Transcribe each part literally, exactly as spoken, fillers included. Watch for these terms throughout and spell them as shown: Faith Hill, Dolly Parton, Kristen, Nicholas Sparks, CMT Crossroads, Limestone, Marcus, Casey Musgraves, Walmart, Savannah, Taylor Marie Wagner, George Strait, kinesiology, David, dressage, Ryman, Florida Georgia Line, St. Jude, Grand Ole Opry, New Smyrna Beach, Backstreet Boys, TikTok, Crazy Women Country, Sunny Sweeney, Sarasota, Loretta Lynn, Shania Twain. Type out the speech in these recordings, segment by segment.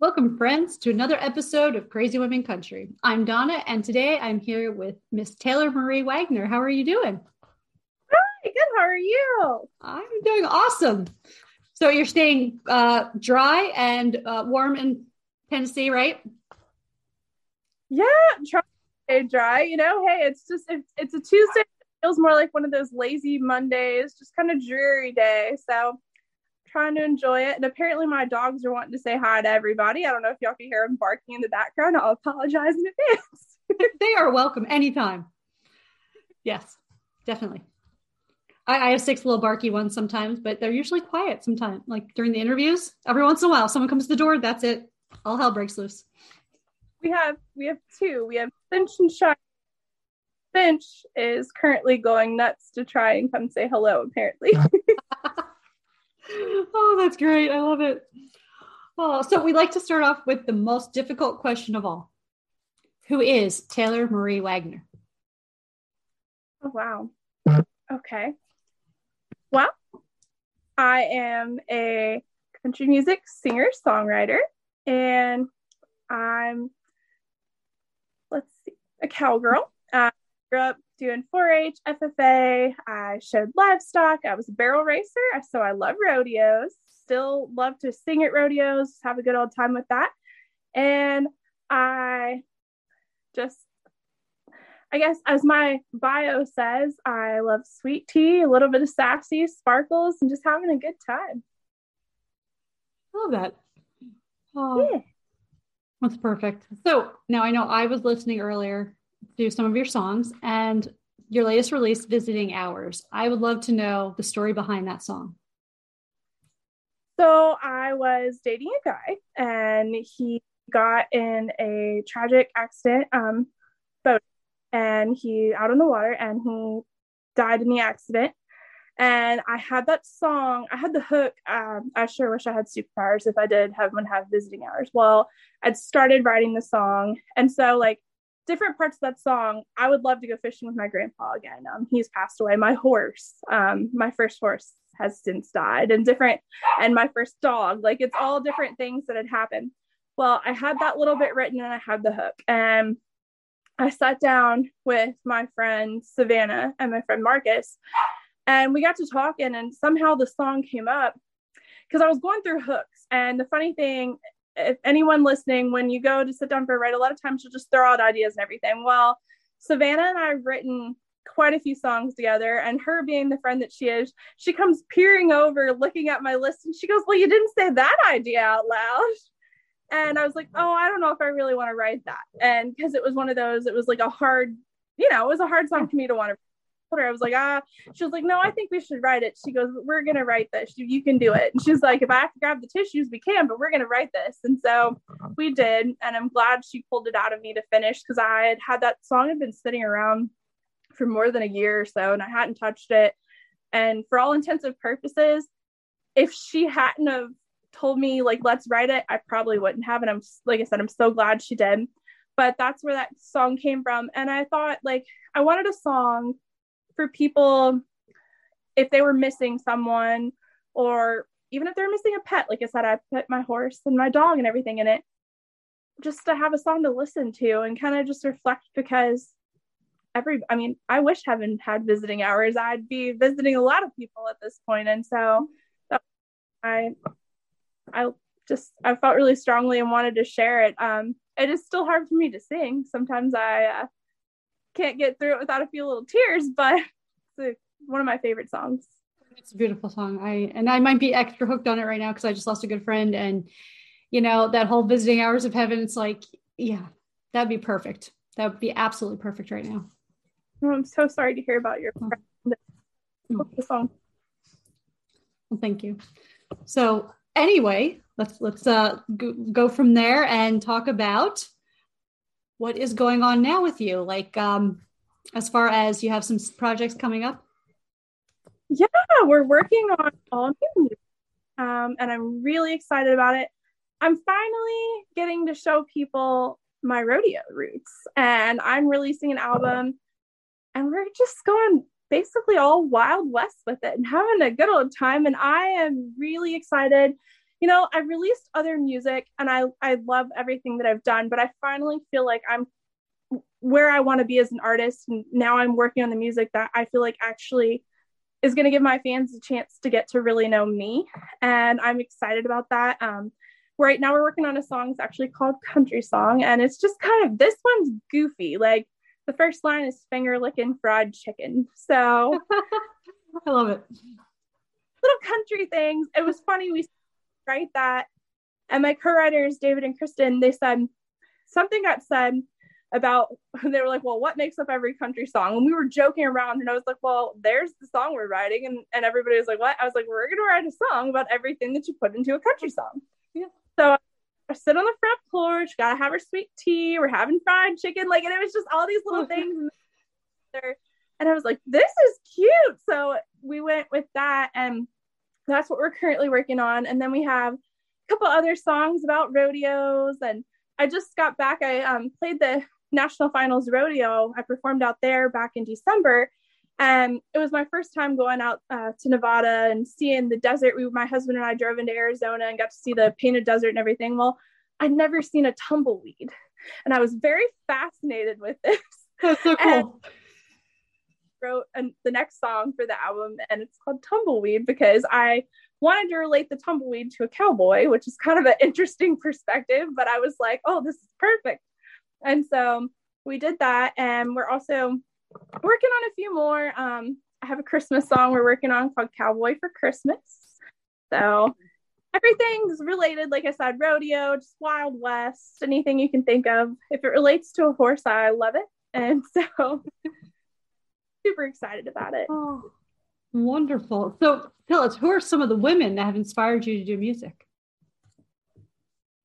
Welcome, friends, to another episode of Crazy Women Country. I'm Donna, and today I'm here with Miss Taylor Marie Wagner. How are you doing? Hi, good. How are you? I'm doing awesome. So you're staying uh, dry and uh, warm in Tennessee, right? Yeah, I'm trying to stay dry. You know, hey, it's just it's, it's a Tuesday. It feels more like one of those lazy Mondays, just kind of dreary day. So. Trying to enjoy it, and apparently my dogs are wanting to say hi to everybody. I don't know if y'all can hear them barking in the background. I'll apologize in advance. They are welcome anytime. Yes, definitely. I, I have six little barky ones sometimes, but they're usually quiet sometimes. Like during the interviews, every once in a while, someone comes to the door. That's it. All hell breaks loose. We have we have two. We have Finch and Shine. Finch is currently going nuts to try and come say hello. Apparently. Oh, that's great. I love it. Oh, so we'd like to start off with the most difficult question of all. Who is Taylor Marie Wagner? Oh, wow. Okay. Well, I am a country music singer, songwriter, and I'm, let's see, a cowgirl. I grew up doing four H, F F A, I showed livestock, I was a barrel racer, so I love rodeos, still love to sing at rodeos, have a good old time with that, and I just, I guess as my bio says, I love sweet tea, a little bit of sassy, sparkles, and just having a good time. Love that. Oh, yeah. That's perfect. So, now I know I was listening earlier do some of your songs and your latest release, Visiting Hours. I would love to know the story behind that song. So I was dating a guy and he got in a tragic accident, um, boat, and he out on the water and he died in the accident. And I had that song, I had the hook. Um, I sure wish I had superpowers. If I did, heaven have visiting hours. Well, I'd started writing the song. And so like, different parts of that song, I would love to go fishing with my grandpa again. Um, he's passed away. My horse, um, my first horse has since died, and different, and my first dog. Like it's all different things that had happened. Well, I had that little bit written and I had the hook. And I sat down with my friend Savannah and my friend Marcus, and we got to talking, and somehow the song came up because I was going through hooks. And the funny thing, if anyone listening, when you go to sit down for a write, a lot of times you'll just throw out ideas and everything. Well, Savannah and I have written quite a few songs together, and her being the friend that she is, she comes peering over, looking at my list, and she goes, well, you didn't say that idea out loud. And I was like, oh, I don't know if I really want to write that. And because it was one of those, it was like a hard, you know, it was a hard song for me to want to write. I was like, ah, she was like, no, I think we should write it. She goes, we're going to write this. You, you can do it. And she's like, if I have to grab the tissues, we can, but we're going to write this. And so we did. And I'm glad she pulled it out of me to finish because I had had that song had been sitting around for more than a year or so, and I hadn't touched it. And for all intents and purposes, if she hadn't have told me like, let's write it, I probably wouldn't have. And I'm like I said, I'm so glad she did, but that's where that song came from. And I thought like, I wanted a song for people if they were missing someone, or even if they're missing a pet. Like I said, I put my horse and my dog and everything in it just to have a song to listen to and kind of just reflect, because every I mean I wish heaven had visiting hours, I'd be visiting a lot of people at this point. And so that, I I just I felt really strongly and wanted to share it. Um it is still hard for me to sing sometimes. I uh, can't get through it without a few little tears, but it's one of my favorite songs. It's a beautiful song. I and I might be extra hooked on it right now because I just lost a good friend, and you know that whole visiting hours of heaven, it's like, yeah, that'd be perfect. That would be absolutely perfect right now. Oh, I'm so sorry to hear about your friend. Oh. The song. Well, thank you. So anyway, let's let's uh go, go from there and talk about what is going on now with you? Like, um, as far as you have some projects coming up? Yeah, we're working on all new music, um, and I'm really excited about it. I'm finally getting to show people my rodeo roots, and I'm releasing an album, and we're just going basically all Wild West with it and having a good old time. And I am really excited. You know, I've released other music and I, I love everything that I've done, but I finally feel like I'm where I want to be as an artist. And now I'm working on the music that I feel like actually is going to give my fans a chance to get to really know me. And I'm excited about that. Um, right now we're working on a song. It's actually called Country Song. And it's just kind of, this one's goofy. Like, the first line is finger licking fried chicken. So I love it. Little country things. It was funny. We write that, and my co-writers David and Kristen, they said something got said about, they were like, well, what makes up every country song? And we were joking around, and I was like, well, there's the song we're writing, and, and everybody was like, what? I was like, we're gonna write a song about everything that you put into a country song. Yeah. So I sit on the front porch, gotta have our sweet tea, we're having fried chicken, like, and it was just all these little things. And I was like, this is cute. So we went with that, and that's what we're currently working on. And then we have a couple other songs about rodeos. And I just got back. I um, played the National Finals Rodeo. I performed out there back in December. And it was my first time going out uh, to Nevada and seeing the desert. We, my husband and I drove into Arizona and got to see the painted desert and everything. Well, I'd never seen a tumbleweed. And I was very fascinated with this. That's so cool. And wrote an, the next song for the album, and it's called Tumbleweed, because I wanted to relate the tumbleweed to a cowboy, which is kind of an interesting perspective, but I was like, oh, this is perfect. And so we did that, and we're also working on a few more. um I have a Christmas song we're working on called Cowboy for Christmas. So everything's related, like I said, rodeo, just Wild West, anything you can think of. If it relates to a horse, I love it. And so super excited about it. Oh, wonderful. So tell us, who are some of the women that have inspired you to do music?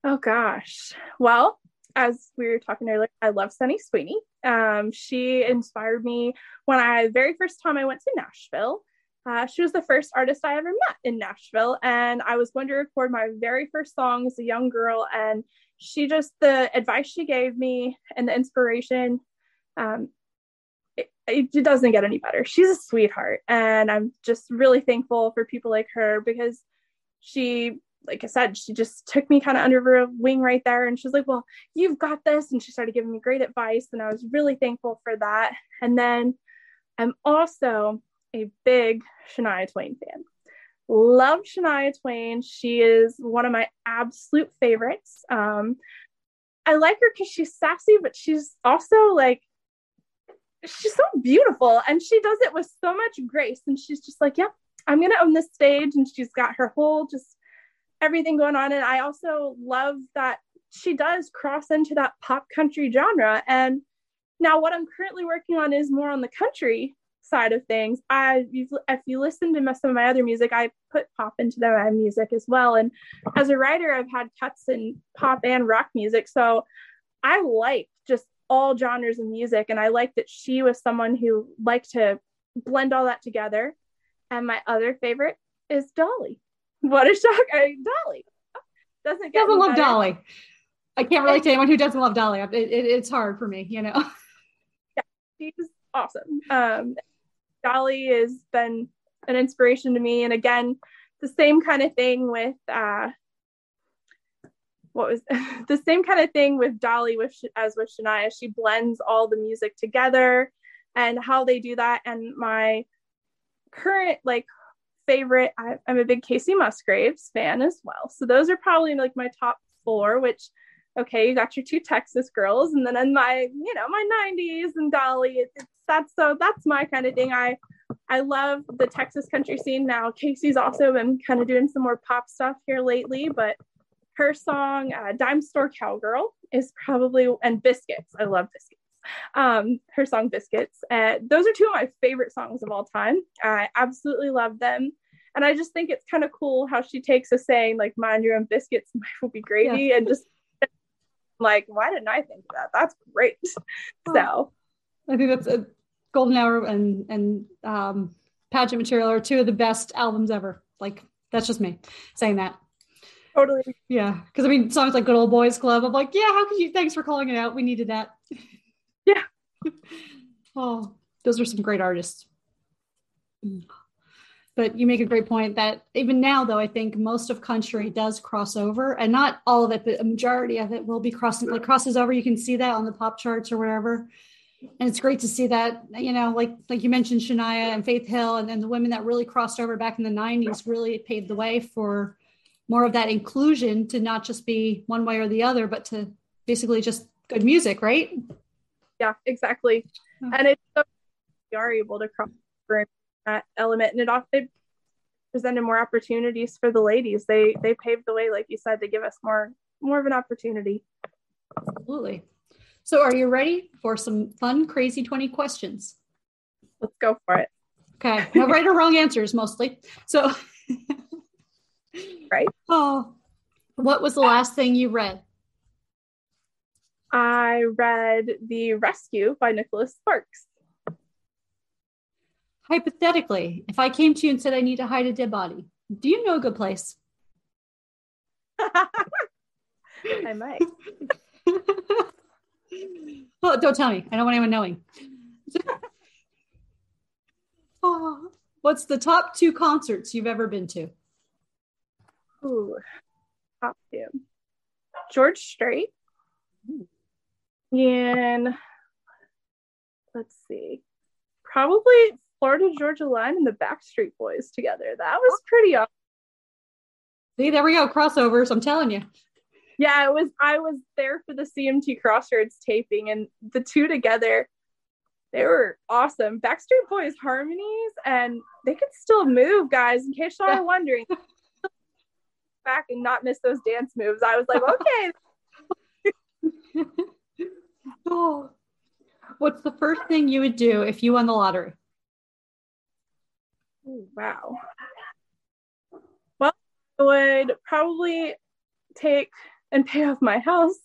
Oh gosh. Well, as we were talking earlier, I love Sunny Sweeney. Um, she inspired me when I, the very first time I went to Nashville. Uh, she was the first artist I ever met in Nashville. And I was going to record my very first song as a young girl. And she just, the advice she gave me and the inspiration, um, it doesn't get any better. She's a sweetheart, and I'm just really thankful for people like her, because she, like I said, she just took me kind of under her wing right there, and she was like, well, you've got this, and she started giving me great advice, and I was really thankful for that. And then I'm also a big Shania Twain fan. Love Shania Twain. She is one of my absolute favorites. Um, I like her because she's sassy, but she's also like, she's so beautiful, and she does it with so much grace, and she's just like, yep, I'm gonna own this stage. And she's got her whole, just everything going on. And I also love that she does cross into that pop country genre. And now what I'm currently working on is more on the country side of things. I, if you listen to my, some of my other music, I put pop into my music as well. And as a writer, I've had cuts in pop and rock music, so I like just all genres of music. And I like that she was someone who liked to blend all that together. And my other favorite is Dolly. What a shock. I, Dolly doesn't get doesn't love better. Dolly. I can't relate to anyone who doesn't love Dolly. It, it, it's hard for me, you know. Yeah, she's awesome. Um, Dolly has been an inspiration to me. And again, the same kind of thing with uh, what was the same kind of thing with Dolly with, as with Shania. She blends all the music together, and how they do that. And my current like favorite, I, I'm a big Casey Musgraves fan as well. So those are probably like my top four, which, okay, you got your two Texas girls, and then in my, you know, my nineties and Dolly, it, it's, that's, so that's my kind of thing. I, I love the Texas country scene now. Casey's also been kind of doing some more pop stuff here lately, but her song, uh, Dime Store Cowgirl, is probably, and Biscuits. I love Biscuits. Um, her song Biscuits. Uh, those are two of my favorite songs of all time. I absolutely love them. And I just think it's kind of cool how she takes a saying like, mind your own biscuits, life will be gravy, yeah, and just like, why didn't I think of that? That's great. So I think that's a Golden Hour and, and um, Pageant Material are two of the best albums ever. Like, that's just me saying that. Totally. Yeah. Because I mean, songs like Good Old Boys Club, I'm like, yeah, how could you? Thanks for calling it out. We needed that. Yeah. Oh, those are some great artists. But you make a great point that even now, though, I think most of country does cross over, and not all of it, but a majority of it will be crossing, like crosses over. You can see that on the pop charts or whatever. And it's great to see that, you know, like, like you mentioned, Shania and Faith Hill, and then the women that really crossed over back in the nineties really paved the way for more of that inclusion to not just be one way or the other, but to basically just good music, right? Yeah, exactly. Oh. And it's so we are able to cross over that element, and it often presented more opportunities for the ladies. They they paved the way, like you said, to give us more more of an opportunity. Absolutely. So are you ready for some fun, crazy twenty questions? Let's go for it. Okay. No right or wrong answers, mostly. So, right. Oh, what was the last thing you read? I read The Rescue by Nicholas Sparks. Hypothetically, if I came to you and said I need to hide a dead body, do you know a good place? I might. Well, don't tell me. I don't want anyone knowing. Oh, what's the top two concerts you've ever been to? Ooh, top two. George Strait. Ooh. And let's see. Probably Florida Georgia Line and the Backstreet Boys together. That was pretty awesome. See, there we go. Crossovers, I'm telling you. Yeah, it was. I was there for the C M T Crossroads taping, and the two together, they were awesome. Backstreet Boys harmonies, and they could still move, guys, in case y'all are wondering. Back and not miss those dance moves. I was like, okay. Oh. What's the first thing you would do if you won the lottery? Oh, wow. Well, I would probably take and pay off my house,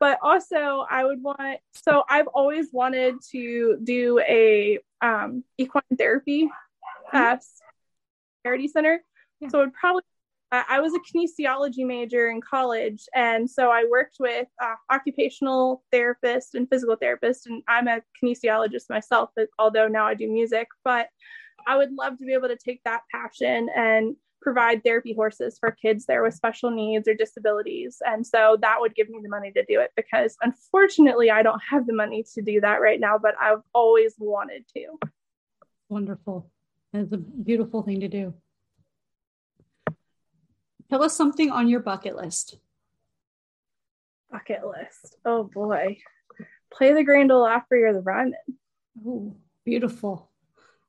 but also I would want, so I've always wanted to do a um, equine therapy uh, charity center. Yeah. So I would probably, uh, I was a kinesiology major in college. And so I worked with uh, occupational therapists and physical therapists, and I'm a kinesiologist myself, but, although now I do music, but I would love to be able to take that passion and provide therapy horses for kids there with special needs or disabilities. And so that would give me the money to do it, because unfortunately I don't have the money to do that right now, but I've always wanted to. Wonderful. That's a beautiful thing to do. Tell us something on your bucket list. Bucket list. Oh boy. Play the Grand Ole Opry or the Ryman. Oh, beautiful.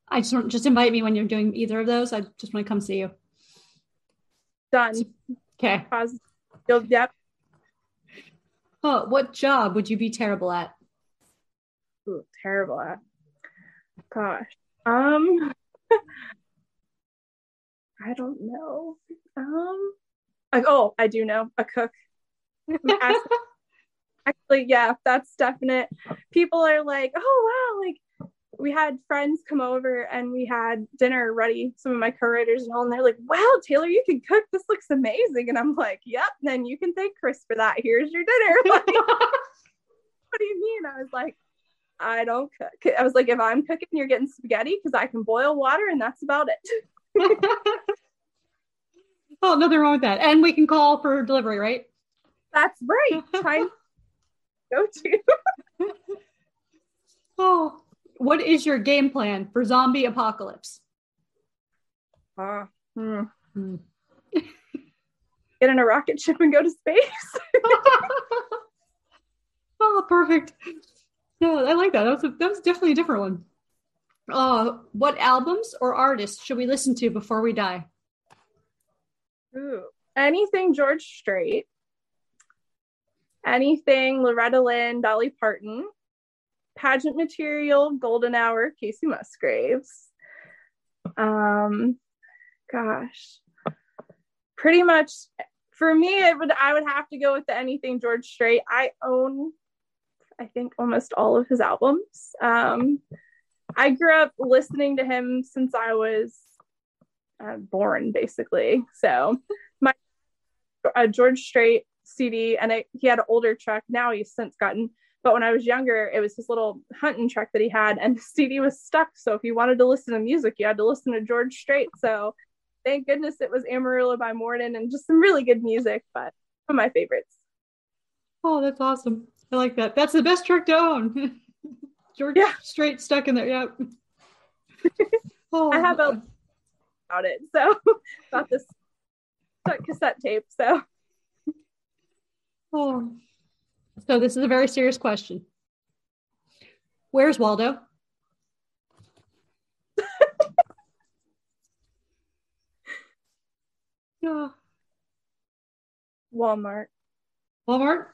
I just want, just invite me when you're doing either of those. I just want to come see you. Done. Okay. Yep. Oh, what job would you be terrible at? Ooh, terrible at. Gosh. Um. I don't know. Um. Like, oh, I do know. A cook. Actually, yeah, that's definite. People are like, oh wow, like. We had friends come over and we had dinner ready, some of my co-writers and all, and they're like, wow, Taylor, you can cook. This looks amazing. And I'm like, yep, then you can thank Chris for that. Here's your dinner. Like, what do you mean? I was like, I don't cook. I was like, if I'm cooking, you're getting spaghetti, because I can boil water and that's about it. Oh, nothing wrong with that. And we can call for delivery, right? That's right. I go to. Oh. What is your game plan for zombie apocalypse? Uh, hmm. Hmm. Get in a rocket ship and go to space. Oh, perfect. No, I like that. That was, a, that was definitely a different one. Uh, what albums or artists should we listen to before we die? Ooh, anything George Strait. Anything Loretta Lynn, Dolly Parton. Pageant Material, Golden Hour, Casey Musgraves. Um, gosh, pretty much For me, it would, I would have to go with the Anything George Strait. I own, I think, almost all of his albums. Um, I grew up listening to him since I was uh, born, basically. So my uh, George Strait C D, and I, he had an older truck. Now he's since gotten, but when I was younger, it was his little hunting truck that he had, and the C D was stuck. So if you wanted to listen to music, you had to listen to George Strait. So thank goodness it was Amarillo by Morden, and just some really good music, but one of my favorites. Oh, that's awesome. I like that. That's the best truck to own. George yeah. Strait stuck in there. Yep. Oh, I have a about it. So about this cassette tape. So. Oh. So this is a very serious question. Where's Waldo? Oh. Walmart. Walmart?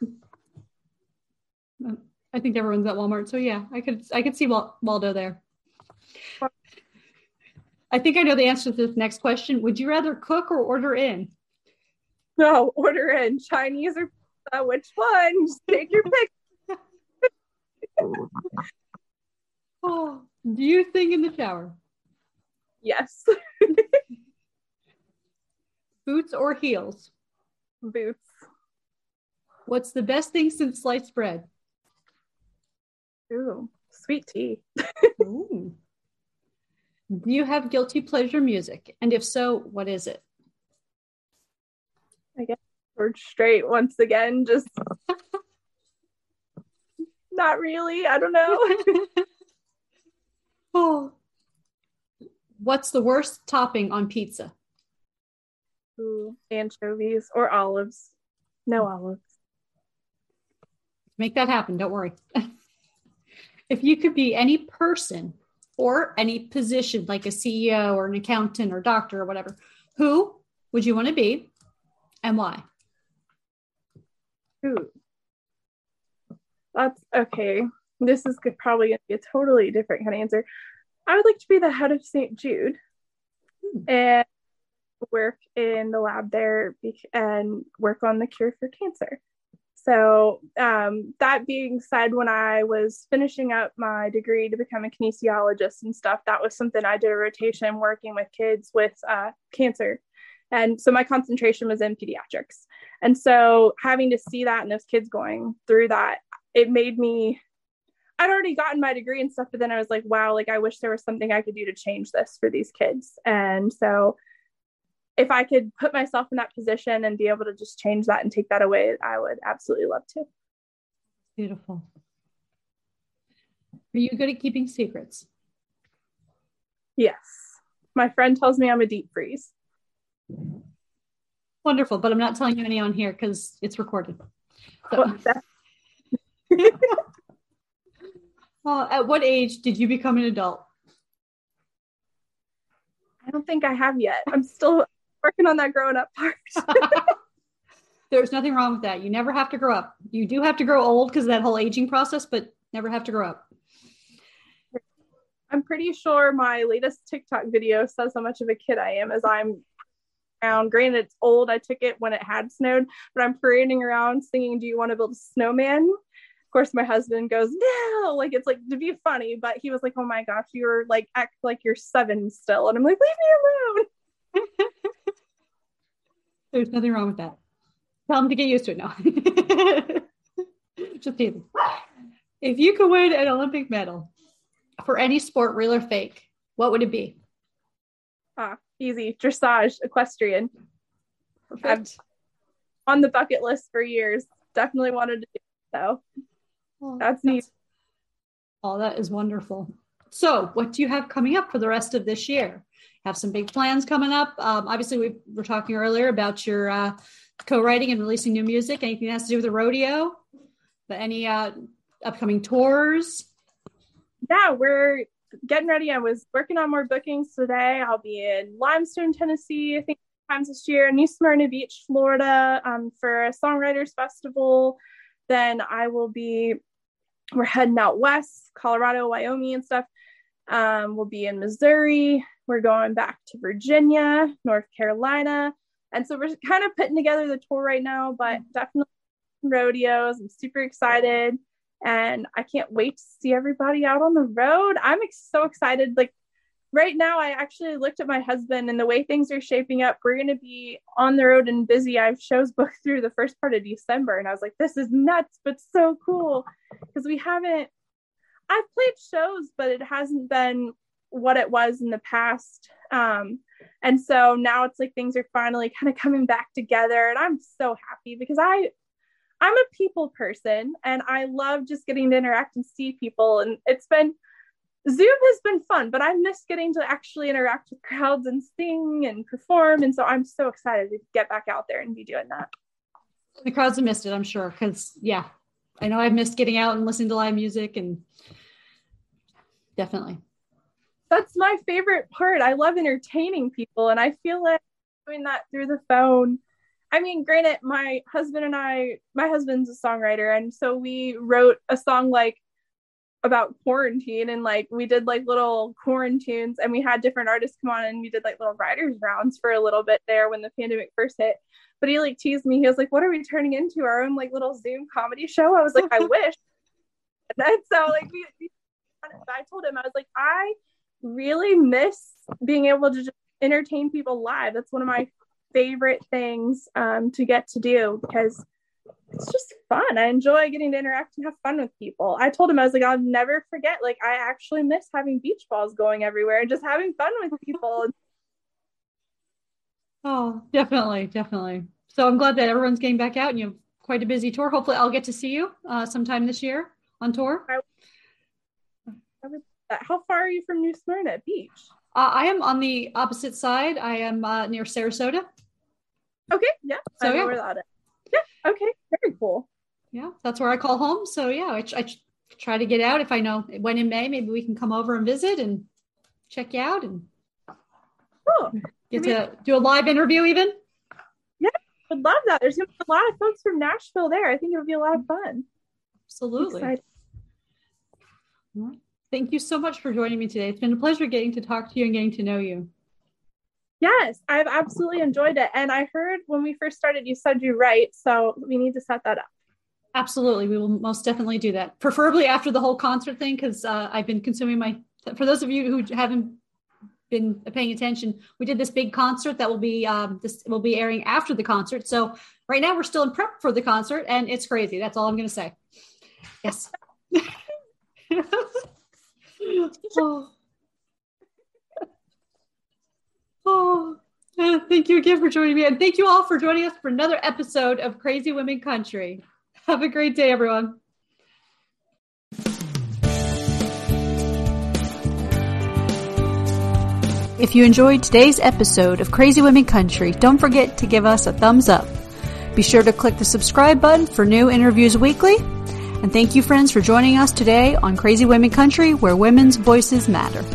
I think everyone's at Walmart, so yeah, I could I could see Wal- Waldo there. I think I know the answer to this next question. Would you rather cook or order in? No, order in. Chinese or pizza, which one? Just take your pick. Oh, do you think in the shower? Yes. Boots or heels? Boots. What's the best thing since sliced bread? Ooh, sweet tea. Ooh. Do you have guilty pleasure music? And if so, what is it? I guess George Strait once again, just not really. I don't know. Oh. What's the worst topping on pizza? Ooh, anchovies or olives. No olives. Make that happen. Don't worry. If you could be any person or any position, like a C E O or an accountant or doctor or whatever, who would you want to be and why? Ooh. That's okay. This is good, probably going to be a totally different kind of answer. I would like to be the head of Saint Jude hmm. and work in the lab there and work on the cure for cancer. So um, that being said, when I was finishing up my degree to become a kinesiologist and stuff, that was something I did a rotation working with kids with uh, cancer. And so my concentration was in pediatrics. And so having to see that and those kids going through that, it made me, I'd already gotten my degree and stuff, but then I was like, wow, like I wish there was something I could do to change this for these kids. And so if I could put myself in that position and be able to just change that and take that away, I would absolutely love to. Beautiful. Are you good at keeping secrets? Yes. My friend tells me I'm a deep freeze. Wonderful, but I'm not telling you any on here because it's recorded. So. Well, well, at what age did you become an adult? I don't think I have yet. I'm still working on that growing up part. There's nothing wrong with that. You never have to grow up. You do have to grow old because of that whole aging process, but never have to grow up. I'm pretty sure my latest TikTok video says how much of a kid I am as I'm around. Granted, it's old. I took it when it had snowed, but I'm parading around singing, "Do you want to build a snowman?" Of course, my husband goes, no, like, it's like to be funny, but he was like, oh my gosh, you're like, act like you're seven still. And I'm like, leave me alone. There's nothing wrong with that. Tell him to get used to it now. Just kidding. If you could win an Olympic medal for any sport, real or fake, what would it be? Ah, easy. Dressage, equestrian. Perfect. I'm on the bucket list for years. Definitely wanted to do so. Oh, that's neat. Oh, that is wonderful. So what do you have coming up for the rest of this year? Have some big plans coming up. Um, obviously, we were talking earlier about your uh, co-writing and releasing new music. Anything that has to do with the rodeo? But any uh, upcoming tours? Yeah, we're getting ready. I was working on more bookings today. I'll be in Limestone, Tennessee, I think, times this year. New Smyrna Beach, Florida, um, for a songwriters festival. Then I will be... We're heading out west, Colorado, Wyoming and stuff. Um, we'll be in Missouri. We're going back to Virginia, North Carolina. And so we're kind of putting together the tour right now, but definitely rodeos. I'm super excited. And I can't wait to see everybody out on the road. I'm so excited. Like right now, I actually looked at my husband, and the way things are shaping up, we're going to be on the road and busy. I have shows booked through the first part of December. And I was like, this is nuts, but so cool. Because we haven't, I've played shows, but it hasn't been what it was in the past. Um, and so now it's like things are finally kind of coming back together. And I'm so happy because I, I'm a people person, and I love just getting to interact and see people. And it's been, Zoom has been fun, but I miss getting to actually interact with crowds and sing and perform. And so I'm so excited to get back out there and be doing that. The crowds have missed it, I'm sure. Cause yeah, I know I've missed getting out and listening to live music, and definitely. That's my favorite part. I love entertaining people. And I feel like doing that through the phone, I mean, granted, my husband and I, my husband's a songwriter. And so we wrote a song like about quarantine, and like, we did like little quarantunes, and we had different artists come on, and we did like little writers rounds for a little bit there when the pandemic first hit. But he like teased me. He was like, what are we turning into, our own like little Zoom comedy show? I was like, I wish. And so like, we, we, I told him, I was like, I really miss being able to just entertain people live. That's one of my favorite things um to get to do, because it's just fun. I enjoy getting to interact and have fun with people. I told him, I was like, I'll never forget, like I actually miss having beach balls going everywhere and just having fun with people. Oh, definitely, definitely. So I'm glad that everyone's getting back out, and you have quite a busy tour. Hopefully I'll get to see you uh sometime this year on tour. I, I would, how far are you from New Smyrna Beach? Uh, I am on the opposite side. I am uh, near Sarasota. Okay. Yeah. So, I know yeah. Where that is. Yeah. Okay. Very cool. Yeah. That's where I call home. So yeah, I, I try to get out. If I know when in May, maybe we can come over and visit and check you out and cool. get I mean, to do a live interview even. Yeah. I would love that. There's going to be a lot of folks from Nashville there. I think it would be a lot of fun. Absolutely. Thank you so much for joining me today. It's been a pleasure getting to talk to you and getting to know you. Yes, I've absolutely enjoyed it. And I heard when we first started, you said you write, so we need to set that up. Absolutely. We will most definitely do that. Preferably after the whole concert thing, because uh, I've been consuming my, for those of you who haven't been paying attention, we did this big concert that will be, um, this will be airing after the concert. So right now we're still in prep for the concert, and it's crazy. That's all I'm going to say. Yes. Oh. Oh, thank you again for joining me, and thank you all for joining us for another episode of Crazy Women Country. Have a great day, everyone. If you enjoyed today's episode of Crazy Women Country, don't forget to give us a thumbs up. Be sure to click the subscribe button for new interviews weekly. And thank you, friends, for joining us today on Crazy Women Country, where women's voices matter.